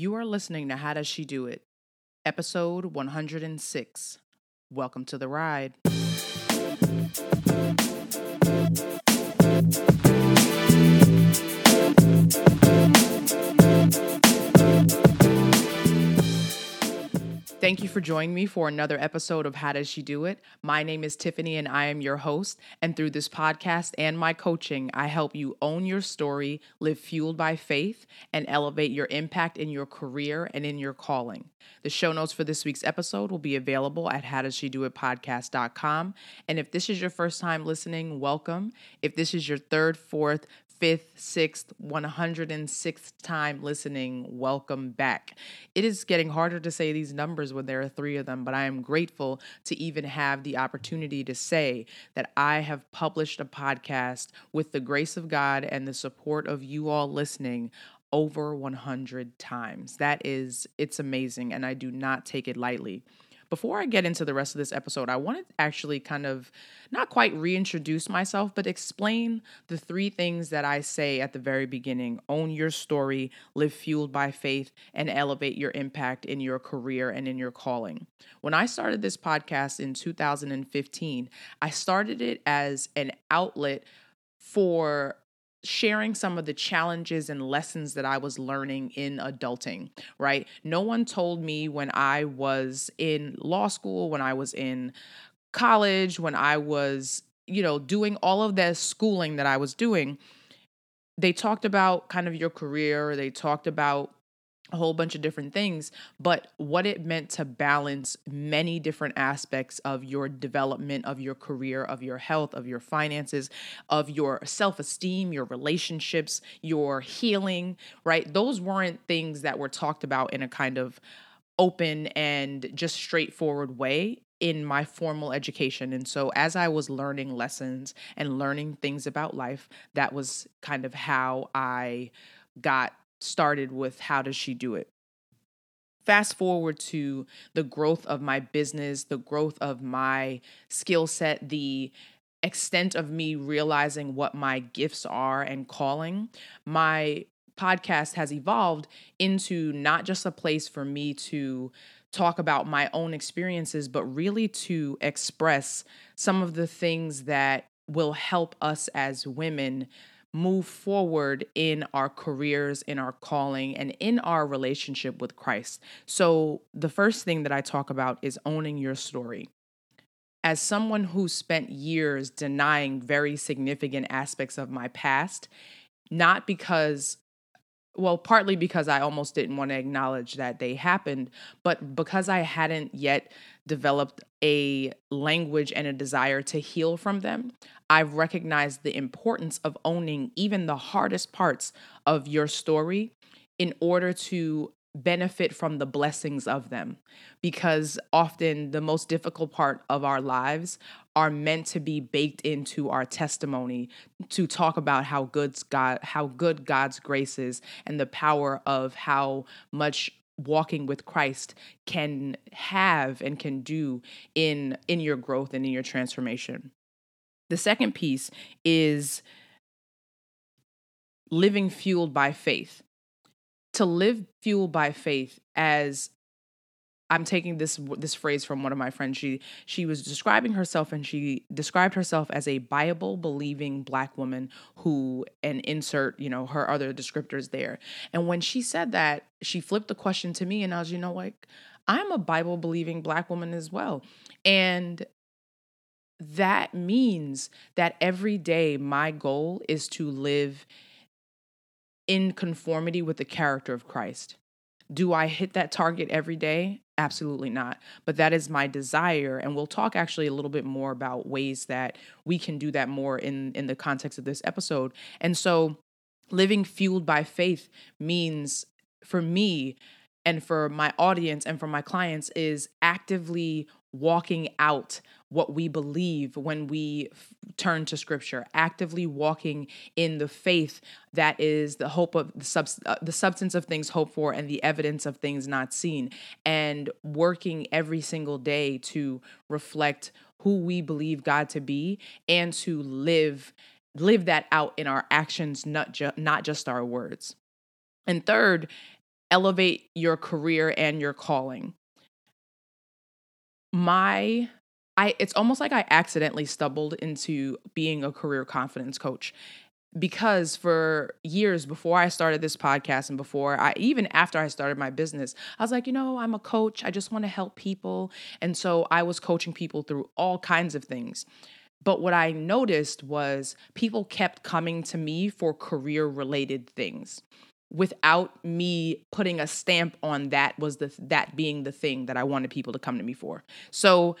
You are listening to How Does She Do It, episode 106. Welcome to the ride. Thank you for joining me for another episode of How Does She Do It? My name is Tiffany and I am your host. And through this podcast and my coaching, I help you own your story, live fueled by faith, and elevate your impact in your career and in your calling. The show notes for this week's episode will be available at howdoesshedoitpodcast.com. And if this is your first time listening, welcome. If this is your third, fourth, fifth, sixth, 106th time listening, welcome back. It is getting harder to say these numbers when there are three of them, but I am grateful to even have the opportunity to say that I have published a podcast with the grace of God and the support of you all listening over 100 times. It's amazing, and I do not take it lightly. Before I get into the rest of this episode, I want to actually kind of not quite reintroduce myself, but explain the three things that I say at the very beginning: own your story, live fueled by faith, and elevate your impact in your career and in your calling. When I started this podcast in 2015, I started it as an outlet for sharing some of the challenges and lessons that I was learning in adulting, right? No one told me when I was in law school, when I was in college, when I was, doing all of the schooling that I was doing, they talked about kind of your career, they talked about a whole bunch of different things, but what it meant to balance many different aspects of your development, of your career, of your health, of your finances, of your self-esteem, your relationships, your healing, right? Those weren't things that were talked about in a kind of open and just straightforward way in my formal education. And so as I was learning lessons and learning things about life, that was kind of how I got started with How Does She Do It? Fast forward to the growth of my business, the growth of my skill set, the extent of me realizing what my gifts are and calling. My podcast has evolved into not just a place for me to talk about my own experiences, but really to express some of the things that will help us as women move forward in our careers, in our calling, and in our relationship with Christ. So the first thing that I talk about is owning your story. As someone who spent years denying very significant aspects of my past, partly because I almost didn't want to acknowledge that they happened, but because I hadn't yet developed a language and a desire to heal from them, I've recognized the importance of owning even the hardest parts of your story in order to benefit from the blessings of them. Because often the most difficult part of our lives are meant to be baked into our testimony, to talk about how good God's grace is and the power of how much walking with Christ can have and can do in your growth and in your transformation. The second piece is living fueled by faith. To live fueled by faith, as I'm taking this phrase from one of my friends. She was describing herself, and she described herself as a Bible-believing Black woman who, and insert, her other descriptors there. And when she said that, she flipped the question to me, and I was, I'm a Bible-believing Black woman as well. And that means that every day my goal is to live in conformity with the character of Christ. Do I hit that target every day? Absolutely not. But that is my desire. And we'll talk actually a little bit more about ways that we can do that more in the context of this episode. And so living fueled by faith means, for me and for my audience and for my clients, is actively walking out what we believe when we turn to scripture, actively walking in the faith that is the hope of the substance of things hoped for and the evidence of things not seen, and working every single day to reflect who we believe God to be and to live that out in our actions, not just our words. And third, elevate your career and your calling. It's almost like I accidentally stumbled into being a career confidence coach, because for years before I started this podcast and even after I started my business, I was like, I'm a coach. I just want to help people. And so I was coaching people through all kinds of things. But what I noticed was people kept coming to me for career-related things without me putting a stamp on that being the thing that I wanted people to come to me for. So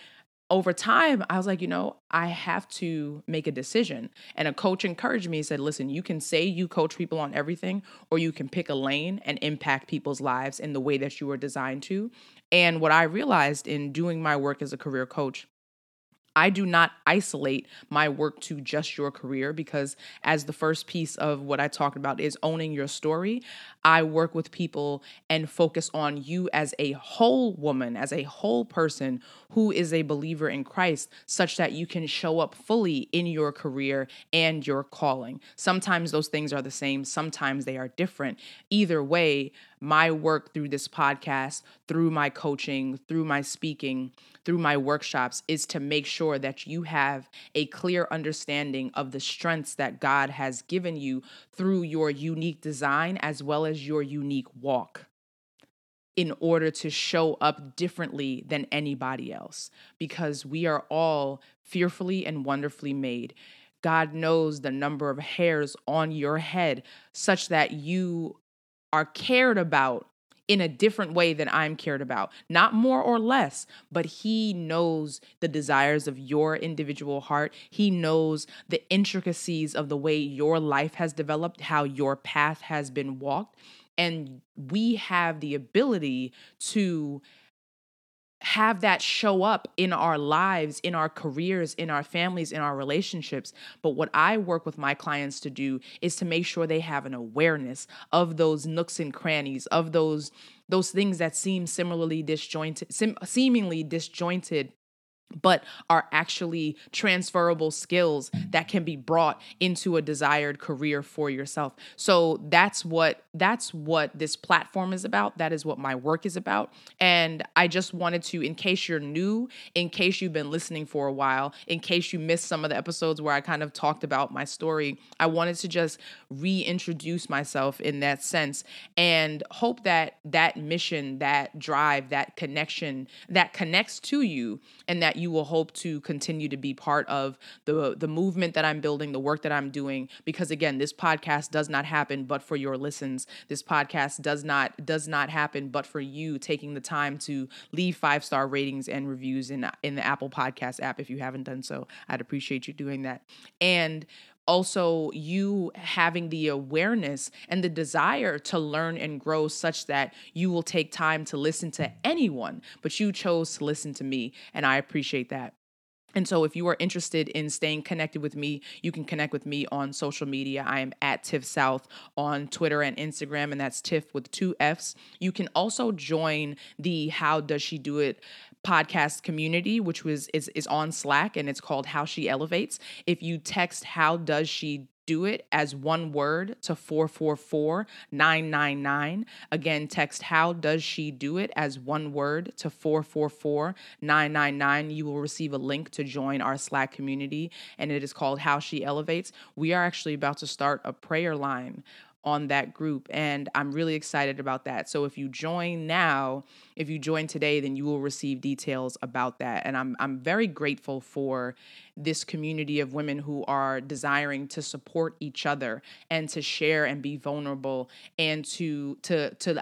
over time, I was like, I have to make a decision. And a coach encouraged me and said, listen, you can say you coach people on everything, or you can pick a lane and impact people's lives in the way that you were designed to. And what I realized in doing my work as a career coach, I do not isolate my work to just your career, because as the first piece of what I talked about is owning your story, I work with people and focus on you as a whole woman, as a whole person who is a believer in Christ, such that you can show up fully in your career and your calling. Sometimes those things are the same. Sometimes they are different. Either way, my work through this podcast, through my coaching, through my speaking, through my workshops is to make sure that you have a clear understanding of the strengths that God has given you through your unique design as well as your unique walk, in order to show up differently than anybody else, because we are all fearfully and wonderfully made. God knows the number of hairs on your head, such that you are cared about in a different way than I'm cared about. Not more or less, but he knows the desires of your individual heart. He knows the intricacies of the way your life has developed, how your path has been walked. And we have the ability to have that show up in our lives, in our careers, in our families, in our relationships. But what I work with my clients to do is to make sure they have an awareness of those nooks and crannies, of those things that seem seemingly disjointed, but are actually transferable skills that can be brought into a desired career for yourself. So that's what this platform is about. That is what my work is about. And I just wanted to, in case you're new, in case you've been listening for a while, in case you missed some of the episodes where I kind of talked about my story, I wanted to just reintroduce myself in that sense and hope that that mission, that drive, that connection that connects to you, and that you will hope to continue to be part of the movement that I'm building, the work that I'm doing, because again, this podcast does not happen but for your listens. This podcast does not happen but for you taking the time to leave 5-star ratings and reviews in the Apple Podcast app. If you haven't done so, I'd appreciate you doing that. And also you having the awareness and the desire to learn and grow, such that you will take time to listen to anyone, but you chose to listen to me, and I appreciate that. And so if you are interested in staying connected with me, you can connect with me on social media. I am at Tiff South on Twitter and Instagram, and that's Tiff with 2 Fs. You can also join the How Does She Do It podcast community, which is on Slack, and it's called How She Elevates. If you text How Does She Do It as one word to 444-999. Again, text How Does She Do It as one word to 444-999. You will receive a link to join our Slack community, and it is called How She Elevates. We are actually about to start a prayer line on that group, and I'm really excited about that. So if you join today, then you will receive details about that. And I'm very grateful for this community of women who are desiring to support each other and to share and be vulnerable and to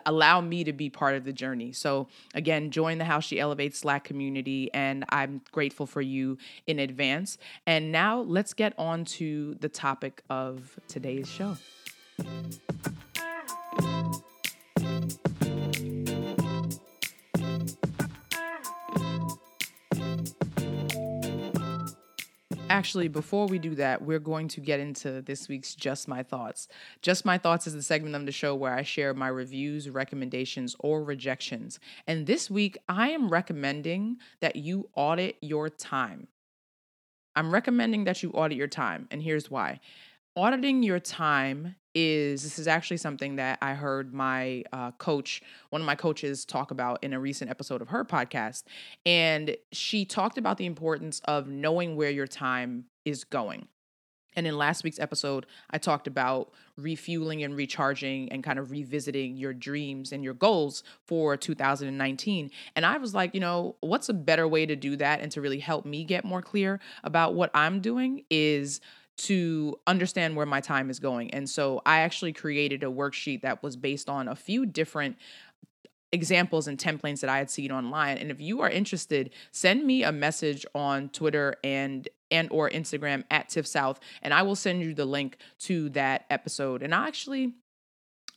allow me to be part of the journey. So again, join the How She Elevates Slack community, and I'm grateful for you in advance. And now let's get on to the topic of today's show. Actually, before we do that, we're going to get into this week's Just My Thoughts. Just My Thoughts is the segment of the show where I share my reviews, recommendations, or rejections. And this week, I am recommending that you audit your time. I'm recommending that you audit your time, and here's why. Auditing your time is, this is actually something that I heard my coach, one of my coaches, talk about in a recent episode of her podcast. And she talked about the importance of knowing where your time is going. And in last week's episode, I talked about refueling and recharging and kind of revisiting your dreams and your goals for 2019. And I was like, you know, what's a better way to do that and to really help me get more clear about what I'm doing is to understand where my time is going. And so I actually created a worksheet that was based on a few different examples and templates that I had seen online. And if you are interested, send me a message on Twitter and or Instagram at Tiff South, and I will send you the link to that episode. And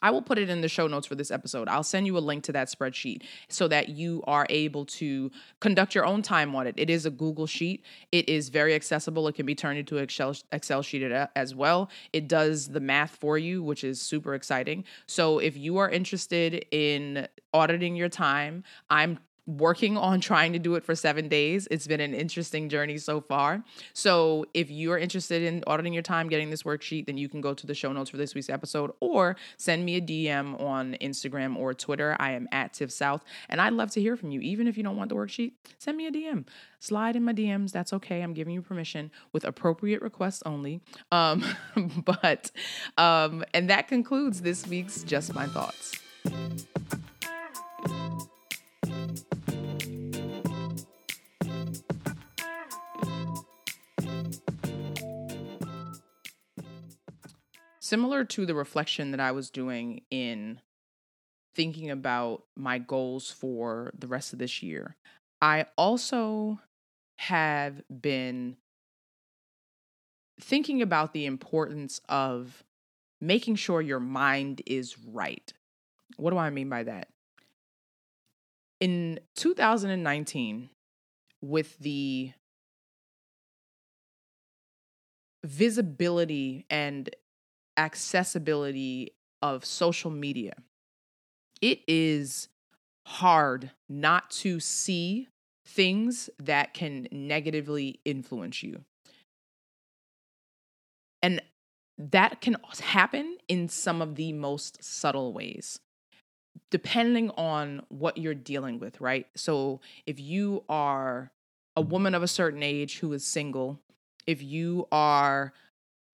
I will put it in the show notes for this episode. I'll send you a link to that spreadsheet so that you are able to conduct your own time audit. It is a Google sheet. It is very accessible. It can be turned into an Excel sheet as well. It does the math for you, which is super exciting. So if you are interested in auditing your time, I'm working on trying to do it for 7 days. It's been an interesting journey so far. So if you're interested in auditing your time, getting this worksheet, then you can go to the show notes for this week's episode or send me a DM on Instagram or Twitter. I am at Tiff South, and I'd love to hear from you. Even if you don't want the worksheet, send me a DM. Slide in my DMs. That's okay. I'm giving you permission with appropriate requests only. And that concludes this week's Just My Thoughts. Similar to the reflection that I was doing in thinking about my goals for the rest of this year, I also have been thinking about the importance of making sure your mind is right. What do I mean by that? In 2019, with the visibility and accessibility of social media, it is hard not to see things that can negatively influence you. And that can happen in some of the most subtle ways, depending on what you're dealing with, right? So if you are a woman of a certain age who is single, if you are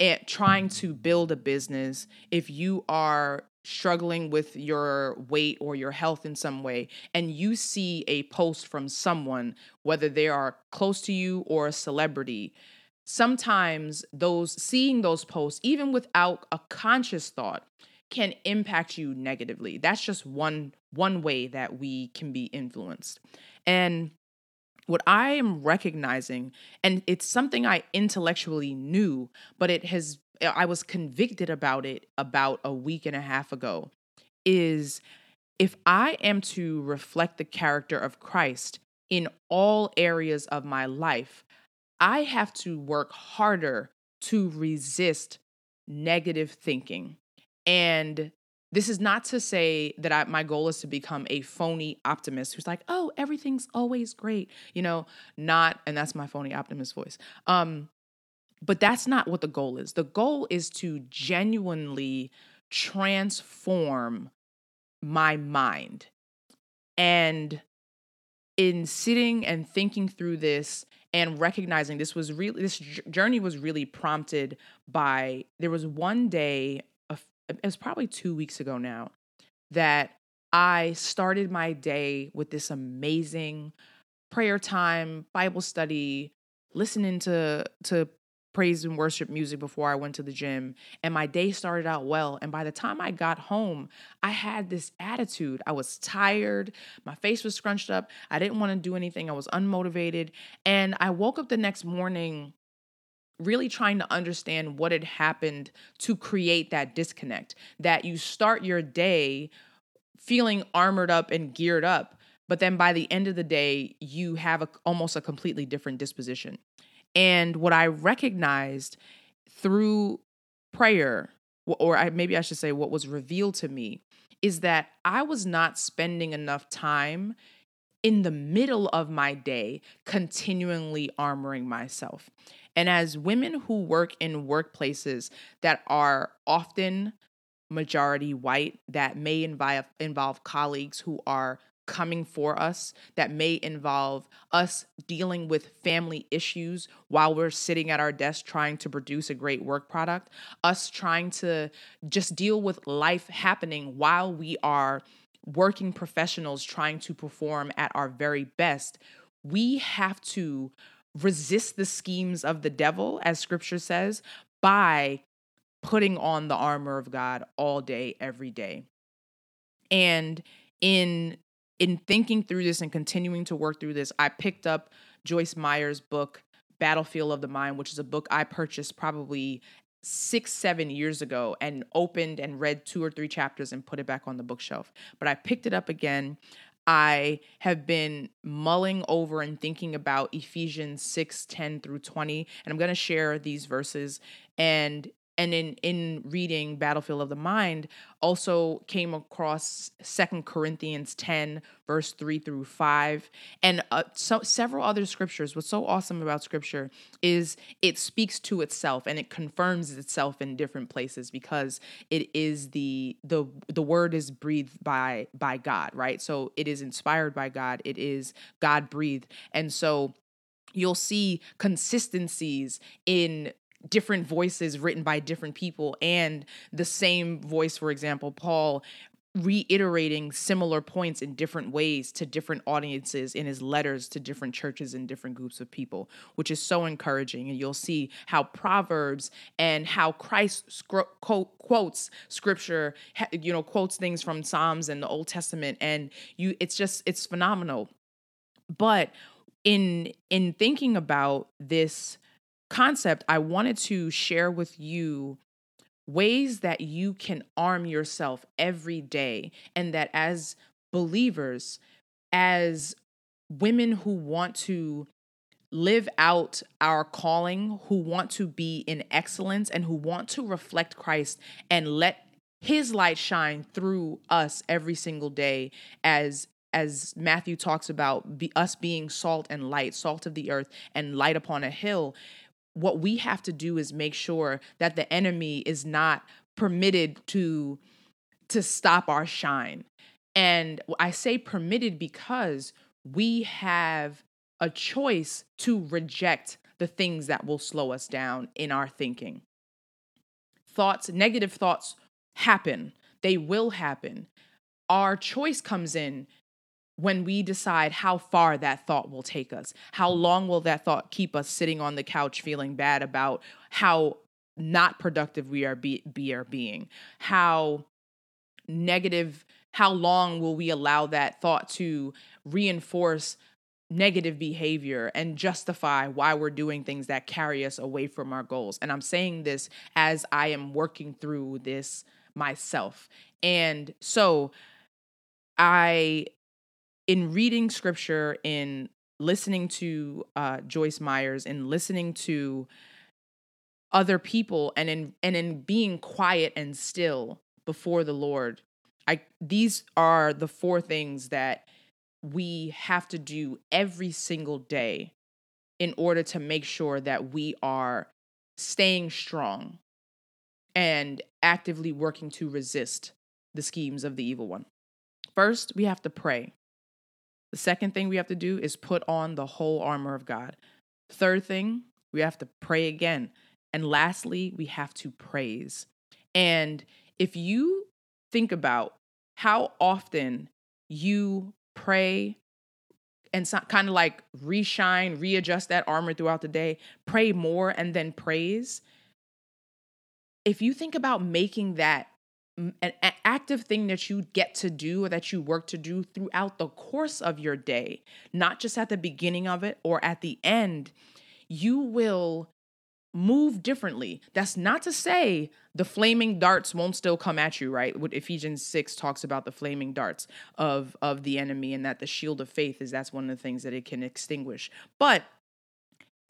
at trying to build a business, if you are struggling with your weight or your health in some way, and you see a post from someone, whether they are close to you or a celebrity, sometimes seeing those posts, even without a conscious thought, can impact you negatively. That's just one way that we can be influenced. And what I am recognizing, and it's something I intellectually knew, but I was convicted about it about a week and a half ago, is if I am to reflect the character of Christ in all areas of my life, I have to work harder to resist negative thinking. And this is not to say that my goal is to become a phony optimist who's like, oh, everything's always great, and that's my phony optimist voice. But that's not what the goal is. The goal is to genuinely transform my mind. And in sitting and thinking through this and recognizing this journey was really prompted by, there was one day, it was probably 2 weeks ago now, that I started my day with this amazing prayer time, Bible study, listening to praise and worship music before I went to the gym. And my day started out well. And by the time I got home, I had this attitude. I was tired. My face was scrunched up. I didn't want to do anything. I was unmotivated. And I woke up the next morning really trying to understand what had happened to create that disconnect, that you start your day feeling armored up and geared up, but then by the end of the day, you have almost a completely different disposition. And what I recognized through prayer, maybe I should say what was revealed to me, is that I was not spending enough time in the middle of my day continually armoring myself. And as women who work in workplaces that are often majority white, that may involve colleagues who are coming for us, that may involve us dealing with family issues while we're sitting at our desk trying to produce a great work product, us trying to just deal with life happening while we are working professionals trying to perform at our very best. We have to resist the schemes of the devil, as scripture says, by putting on the armor of God all day, every day. And in thinking through this and continuing to work through this, I picked up Joyce Meyer's book, Battlefield of the Mind, which is a book I purchased probably 6-7 years ago and opened and read 2 or 3 chapters and put it back on the bookshelf. But I picked it up again. I have been mulling over and thinking about Ephesians 6:10-20, and I'm going to share these verses. And in reading Battlefield of the Mind, also came across 2 Corinthians 10:3-5, and several other scriptures. What's so awesome about scripture is it speaks to itself and it confirms itself in different places, because it is the word is breathed by God, right? So it is inspired by God. It is God breathed. And so you'll see consistencies in different voices written by different people, and the same voice, for example, Paul, reiterating similar points in different ways to different audiences in his letters to different churches and different groups of people, which is so encouraging. And you'll see how Proverbs and how Christ quotes scripture, quotes things from Psalms and the Old Testament. And it's phenomenal. But in thinking about this concept, I wanted to share with you ways that you can arm yourself every day, and that as believers, as women who want to live out our calling, who want to be in excellence, and who want to reflect Christ and let his light shine through us every single day, as Matthew talks about us being salt and light, salt of the earth and light upon a hill. What we have to do is make sure that the enemy is not permitted to stop our shine. And I say permitted because we have a choice to reject the things that will slow us down in our thinking. Negative thoughts happen. They will happen. Our choice comes in when we decide how far that thought will take us. How long will that thought keep us sitting on the couch feeling bad about how not productive we are being? How negative, how long will we allow that thought to reinforce negative behavior and justify why we're doing things that carry us away from our goals? And I'm saying this as I am working through this myself. And so in reading scripture, in listening to Joyce Meyer's, in listening to other people, and in being quiet and still before the Lord, these are the 4 things that we have to do every single day in order to make sure that we are staying strong and actively working to resist the schemes of the evil one. First, we have to pray. The second thing we have to do is put on the whole armor of God. Third thing, we have to pray again. And lastly, we have to praise. And if you think about how often you pray and kind of like reshine, readjust that armor throughout the day, pray more and then praise. If you think about making that an active thing that you get to do or that you work to do throughout the course of your day, not just at the beginning of it or at the end, you will move differently. That's not to say the flaming darts won't still come at you, right? What Ephesians 6 talks about, the flaming darts of the enemy, and that the shield of faith that's one of the things that it can extinguish. But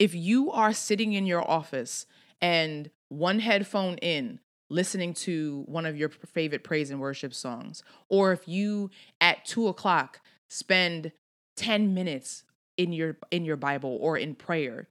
if you are sitting in your office and one headphone in, listening to one of your favorite praise and worship songs, or if you at 2:00 spend 10 minutes in your Bible or in prayer,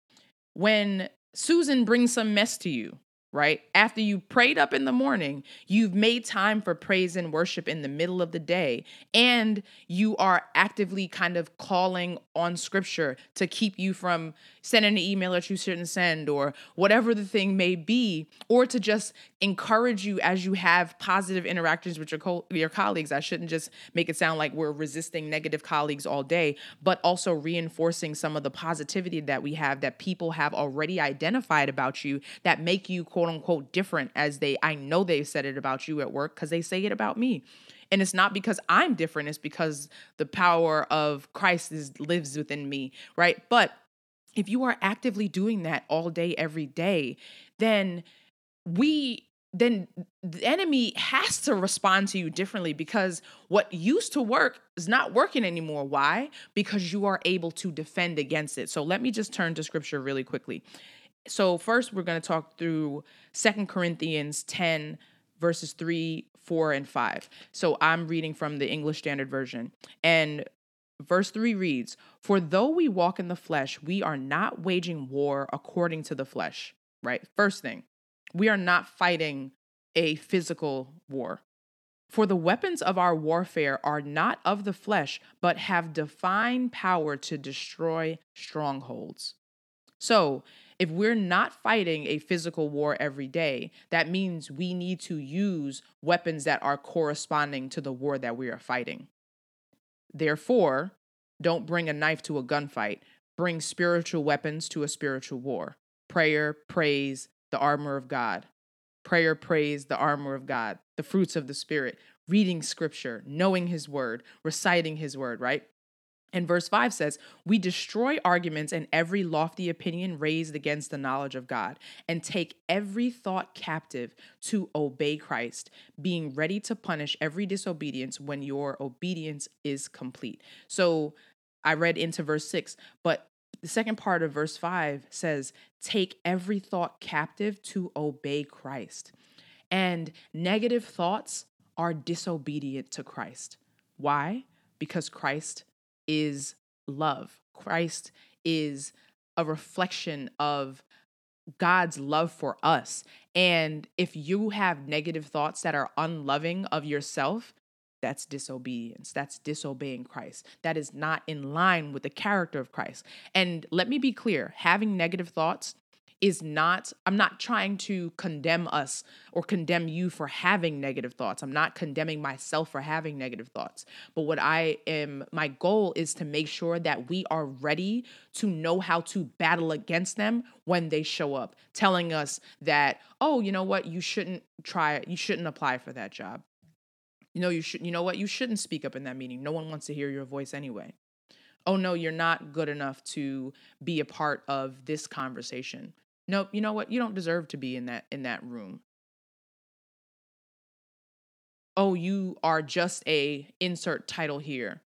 when Susan brings some mess to you, right? After you prayed up in the morning, you've made time for praise and worship in the middle of the day, and you are actively kind of calling on scripture to keep you from sending an email that you shouldn't send or whatever the thing may be, or to just encourage you as you have positive interactions with your colleagues. I shouldn't just make it sound like we're resisting negative colleagues all day, but also reinforcing some of the positivity that we have that people have already identified about you that make you, quote unquote, different as I know they've said it about you at work because they say it about me. And it's not because I'm different. It's because the power of Christ lives within me, right? But if you are actively doing that all day, every day, then the enemy has to respond to you differently because what used to work is not working anymore. Why? Because you are able to defend against it. So let me just turn to scripture really quickly. So first, we're going to talk through 2 Corinthians 10, verses 3, 4, and 5. So I'm reading from the English Standard Version. And verse 3 reads, "For though we walk in the flesh, we are not waging war according to the flesh." Right? First thing, we are not fighting a physical war. "For the weapons of our warfare are not of the flesh, but have divine power to destroy strongholds." So if we're not fighting a physical war every day, that means we need to use weapons that are corresponding to the war that we are fighting. Therefore, don't bring a knife to a gunfight. Bring spiritual weapons to a spiritual war. Prayer, praise, the armor of God. Prayer, praise, the armor of God, the fruits of the Spirit, reading scripture, knowing his word, reciting his word, right? And verse 5 says, "We destroy arguments and every lofty opinion raised against the knowledge of God, and take every thought captive to obey Christ, being ready to punish every disobedience when your obedience is complete." So I read into verse 6, but the second part of verse 5 says, "Take every thought captive to obey Christ." And negative thoughts are disobedient to Christ. Why? Because Christ is love. Christ is a reflection of God's love for us. And if you have negative thoughts that are unloving of yourself, that's disobedience. That's disobeying Christ. That is not in line with the character of Christ. And let me be clear, having negative thoughts is not, I'm not trying to condemn us or condemn you for having negative thoughts. I'm not condemning myself for having negative thoughts. But my goal is to make sure that we are ready to know how to battle against them when they show up, telling us that, oh, you know what, you shouldn't apply for that job. You know what, you shouldn't speak up in that meeting. No one wants to hear your voice anyway. Oh no, you're not good enough to be a part of this conversation. Nope, you know what? You don't deserve to be in that room. Oh, you are just a insert title here.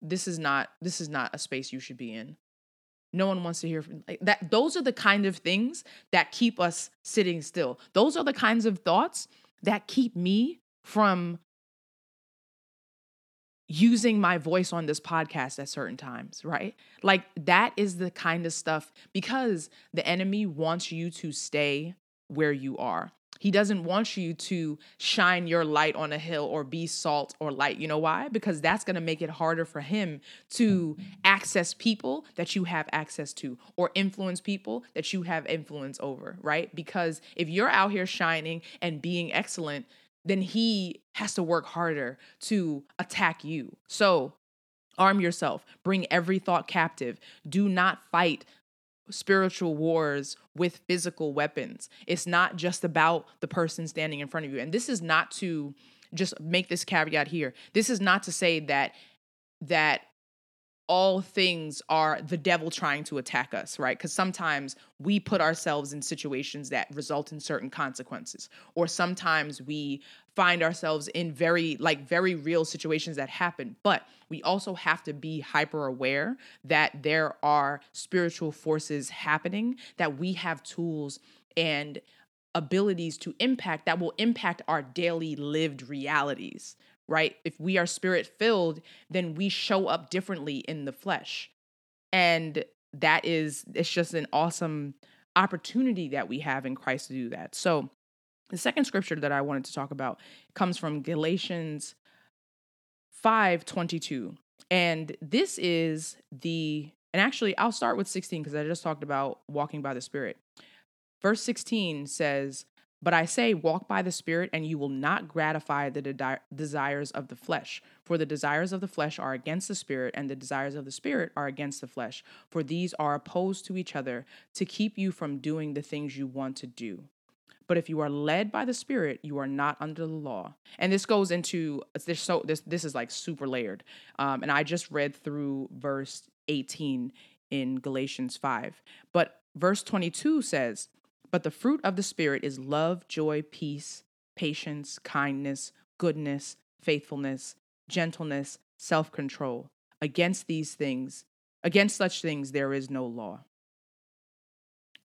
This is not a space you should be in. No one wants to hear from that. Those are the kind of things that keep us sitting still. Those are the kinds of thoughts that keep me from using my voice on this podcast at certain times, right? Like that is the kind of stuff, because the enemy wants you to stay where you are. He doesn't want you to shine your light on a hill or be salt or light. You know why? Because that's going to make it harder for him to access people that you have access to or influence people that you have influence over, right? Because if you're out here shining and being excellent, then he has to work harder to attack you. So arm yourself, bring every thought captive. Do not fight spiritual wars with physical weapons. It's not just about the person standing in front of you. And this is not to just make this caveat here. This is not to say that all things are the devil trying to attack us, right? Because sometimes we put ourselves in situations that result in certain consequences, or sometimes we find ourselves in very real situations that happen. But we also have to be hyper aware that there are spiritual forces happening, that we have tools and abilities to impact that will impact our daily lived realities, right? If we are spirit filled, then we show up differently in the flesh. And it's just an awesome opportunity that we have in Christ to do that. So the second scripture that I wanted to talk about comes from Galatians 5:22. And this is and actually I'll start with 16 because I just talked about walking by the Spirit. Verse 16 says, "But I say, walk by the Spirit, and you will not gratify the desires of the flesh. For the desires of the flesh are against the Spirit, and the desires of the Spirit are against the flesh. For these are opposed to each other to keep you from doing the things you want to do. But if you are led by the Spirit, you are not under the law." And this goes into this. So this is like super layered. And I just read through verse 18 in Galatians 5. But verse 22 says, "But the fruit of the Spirit is love, joy, peace, patience, kindness, goodness, faithfulness, gentleness, self-control. Against such things there is no law.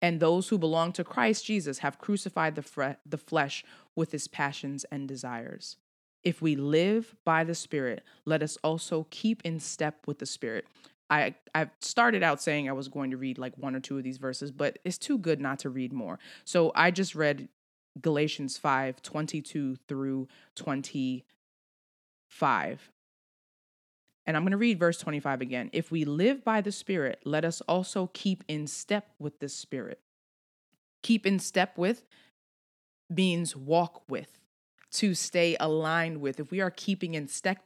And those who belong to Christ Jesus have crucified the flesh with its passions and desires. If we live by the Spirit, let us also keep in step with the Spirit." I started out saying I was going to read like one or two of these verses, but it's too good not to read more. So I just read Galatians 5:22 through 25. And I'm going to read verse 25 again. "If we live by the Spirit, let us also keep in step with the Spirit." Keep in step with means walk with, to stay aligned with. If we are keeping in step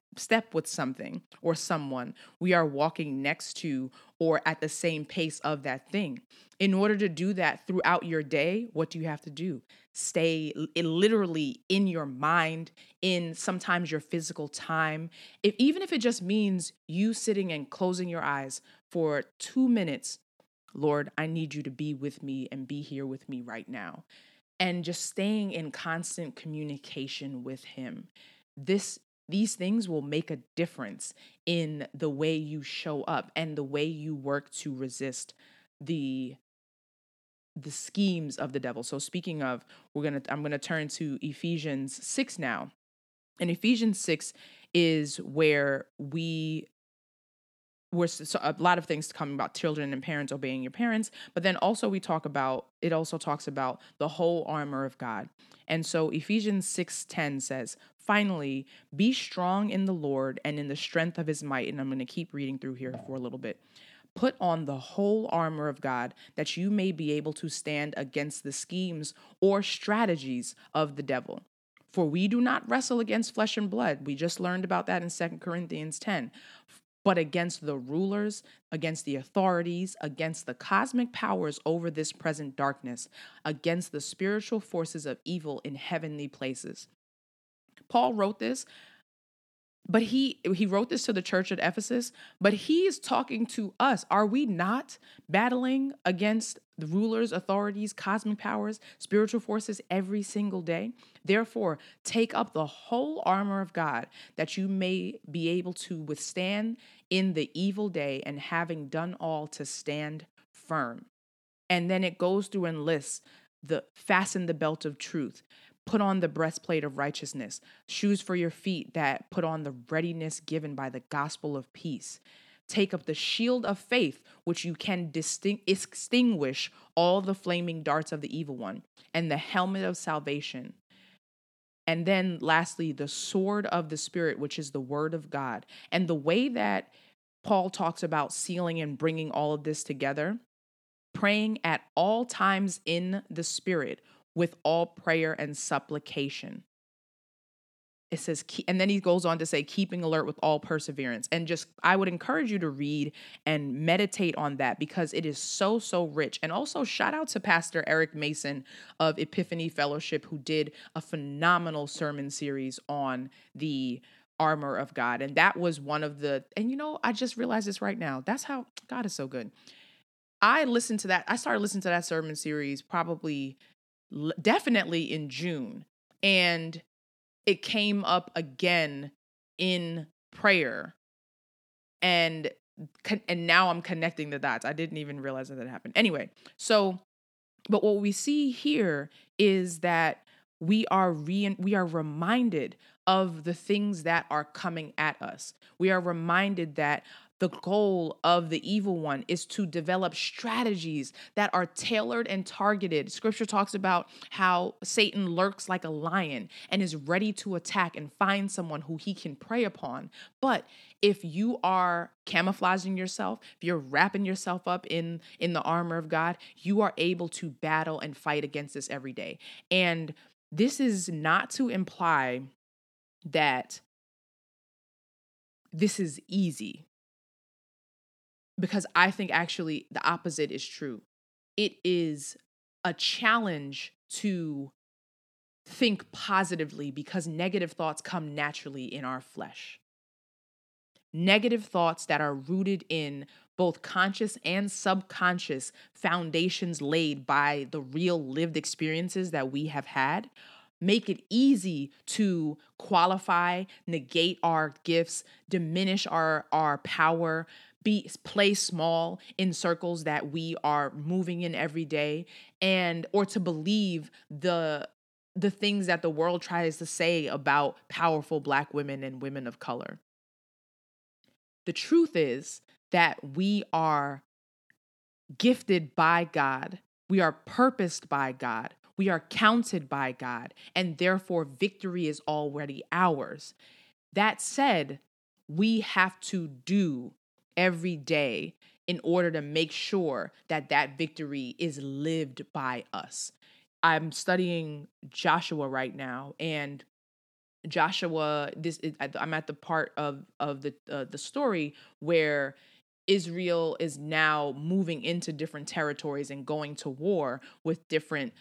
with something or someone, we are walking next to or at the same pace of that thing. In order to do that throughout your day, what do you have to do? Stay literally in your mind, in sometimes your physical time. Even if it just means you sitting and closing your eyes for 2 minutes, "Lord, I need you to be with me and be here with me right now." And just staying in constant communication with him. These things will make a difference in the way you show up and the way you work to resist the schemes of the devil. So speaking of, I'm going to turn to Ephesians 6 now. And Ephesians 6 is where so a lot of things come about children and parents obeying your parents, but then also it also talks about the whole armor of God. And so Ephesians 6:10 says, "Finally, be strong in the Lord and in the strength of his might." And I'm going to keep reading through here for a little bit. "Put on the whole armor of God that you may be able to stand against the schemes or strategies of the devil. For we do not wrestle against flesh and blood." We just learned about that in 2 Corinthians 10. "But against the rulers, against the authorities, against the cosmic powers over this present darkness, against the spiritual forces of evil in heavenly places." Paul wrote this, but he wrote this to the church at Ephesus, but he is talking to us. Are we not battling against the rulers, authorities, cosmic powers, spiritual forces every single day? "Therefore, take up the whole armor of God that you may be able to withstand in the evil day, and having done all, to stand firm." And then it goes through and lists fasten the belt of truth, put on the breastplate of righteousness, shoes for your feet that put on the readiness given by the gospel of peace. Take up the shield of faith, which you can extinguish all the flaming darts of the evil one, and the helmet of salvation. And then lastly, the sword of the Spirit, which is the word of God. And the way that Paul talks about sealing and bringing all of this together, praying at all times in the Spirit with all prayer and supplication. It says, and then he goes on to say, keeping alert with all perseverance. And I would encourage you to read and meditate on that because it is so, so rich. And also shout out to Pastor Eric Mason of Epiphany Fellowship, who did a phenomenal sermon series on the armor of God. And that was one of and I just realized this right now. That's how God is so good. I started listening to that sermon series definitely in June. And it came up again in prayer, and now I'm connecting the dots. I didn't even realize that happened. Anyway, but what we see here is that we are reminded of the things that are coming at us. We are reminded that The goal of the evil one is to develop strategies that are tailored and targeted. Scripture talks about how Satan lurks like a lion and is ready to attack and find someone who he can prey upon. But if you are camouflaging yourself, if you're wrapping yourself up in the armor of God, you are able to battle and fight against this every day. And this is not to imply that this is easy, because I think actually the opposite is true. It is a challenge to think positively because negative thoughts come naturally in our flesh. Negative thoughts that are rooted in both conscious and subconscious foundations laid by the real lived experiences that we have had make it easy to qualify, negate our gifts, diminish our power, play small in circles that we are moving in every day, and or to believe the things that the world tries to say about powerful Black women and women of color. The truth is that we are gifted by God. We are purposed by God. We are counted by God, and therefore victory is already ours. That said, we have to do every day in order to make sure that that victory is lived by us. I'm studying Joshua right now, and Joshua, I'm at the part of the story where Israel is now moving into different territories and going to war with different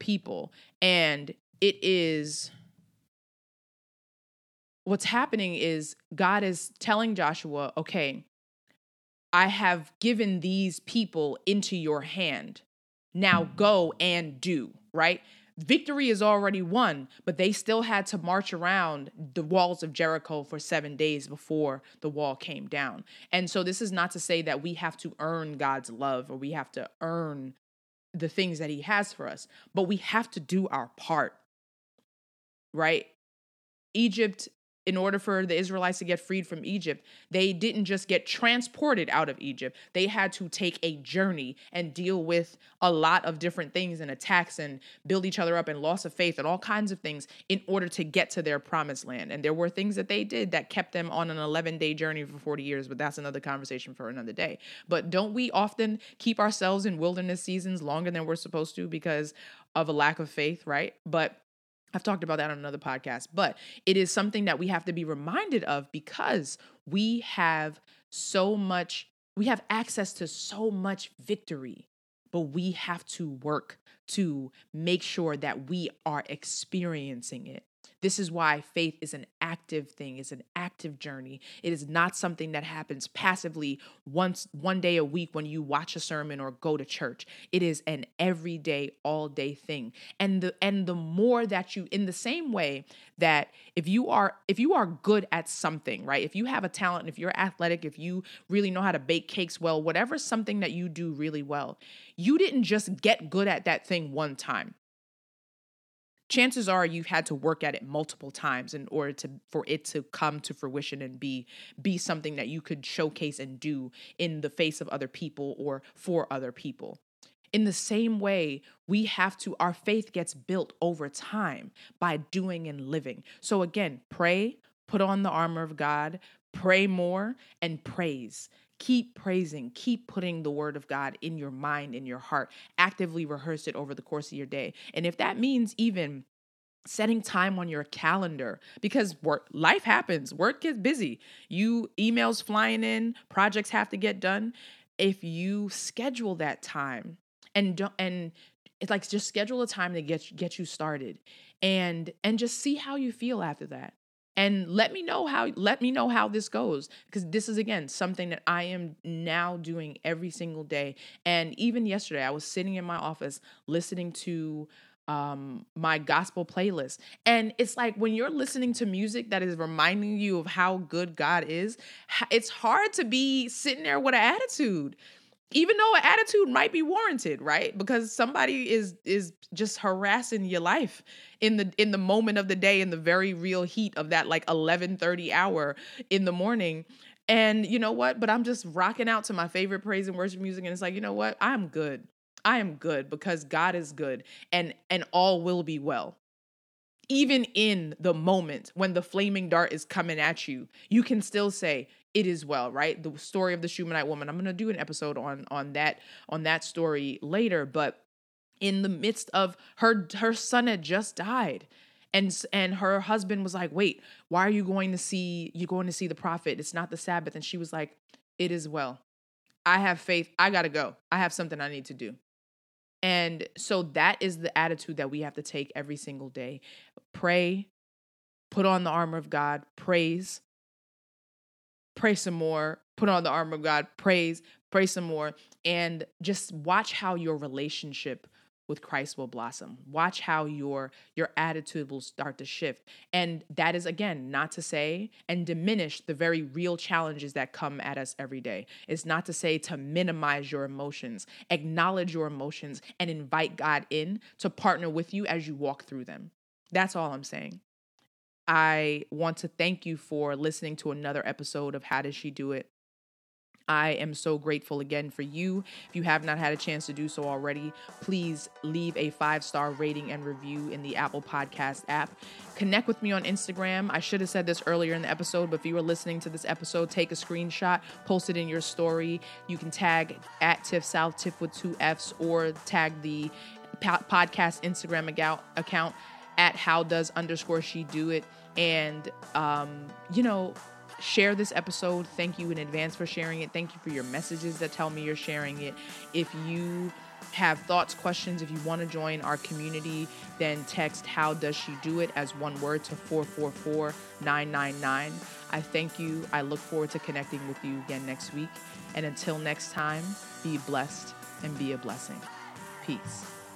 people, and it is. What's happening is God is telling Joshua, okay, I have given these people into your hand. Now go and do, right? Victory is already won, but they still had to march around the walls of Jericho for 7 days before the wall came down. And so this is not to say that we have to earn God's love or we have to earn the things that he has for us, but we have to do our part, right? Egypt, in order for the Israelites to get freed from Egypt, they didn't just get transported out of Egypt. They had to take a journey and deal with a lot of different things and attacks and build each other up and loss of faith and all kinds of things in order to get to their promised land. And there were things that they did that kept them on an 11-day journey for 40 years, but that's another conversation for another day. But don't we often keep ourselves in wilderness seasons longer than we're supposed to because of a lack of faith, right? But I've talked about that on another podcast, but it is something that we have to be reminded of because we have so much, we have access to so much victory, but we have to work to make sure that we are experiencing it. This is why faith is an active thing. It's an active journey. It is not something that happens passively one day a week when you watch a sermon or go to church. It is an everyday, all day thing. And the more that you, in the same way that if you are good at something, right? If you have a talent, if you're athletic, if you really know how to bake cakes well, whatever something that you do really well, you didn't just get good at that thing one time. Chances are you've had to work at it multiple times in order for it to come to fruition and be something that you could showcase and do in the face of other people or for other people. In the same way, our faith gets built over time by doing and living. So again, pray, put on the armor of God, pray more, and praise. Keep praising, keep putting the word of God in your mind, in your heart, actively rehearse it over the course of your day. And if that means even setting time on your calendar, because life happens, work gets busy, emails flying in, projects have to get done. If you schedule that time and it's like, just schedule a time to get you started and just see how you feel after that. And let me know how this goes, because this is, again, something that I am now doing every single day. And even yesterday, I was sitting in my office listening to my gospel playlist. And it's like when you're listening to music that is reminding you of how good God is, it's hard to be sitting there with an attitude, even though an attitude might be warranted, right? Because somebody is just harassing your life in the moment of the day, in the very real heat of that like 11:30 hour in the morning. And you know what? But I'm just rocking out to my favorite praise and worship music. And it's like, you know what? I'm good. I am good because God is good, and all will be well. Even in the moment when the flaming dart is coming at you, you can still say, it is well, right? The story of the Shumanite woman. I'm going to do an episode on that story later. But in the midst of her son had just died. And her husband was like, wait, why are you going to see the prophet? It's not the Sabbath. And she was like, it is well. I have faith. I got to go. I have something I need to do. And so that is the attitude that we have to take every single day. Pray, put on the armor of God, praise, pray some more, put on the armor of God, praise, pray some more, and just watch how your relationship with Christ will blossom. Watch how your attitude will start to shift. And that is, again, not to say and diminish the very real challenges that come at us every day. It's not to say to minimize your emotions, acknowledge your emotions, and invite God in to partner with you as you walk through them. That's all I'm saying. I want to thank you for listening to another episode of How Does She Do It? I am so grateful again for you. If you have not had a chance to do so already, please leave a 5-star rating and review in the Apple Podcast app. Connect with me on Instagram. I should have said this earlier in the episode, but if you were listening to this episode, take a screenshot, post it in your story. You can tag @TiffSouth, Tiff with 2 F's, or tag the podcast Instagram account @HowDoes_SheDoIt. And, share this episode. Thank you in advance for sharing it. Thank you for your messages that tell me you're sharing it. If you have thoughts, questions, if you want to join our community, then text How Does She Do It as one word to 444-999. I thank you. I look forward to connecting with you again next week. And until next time, be blessed and be a blessing. Peace.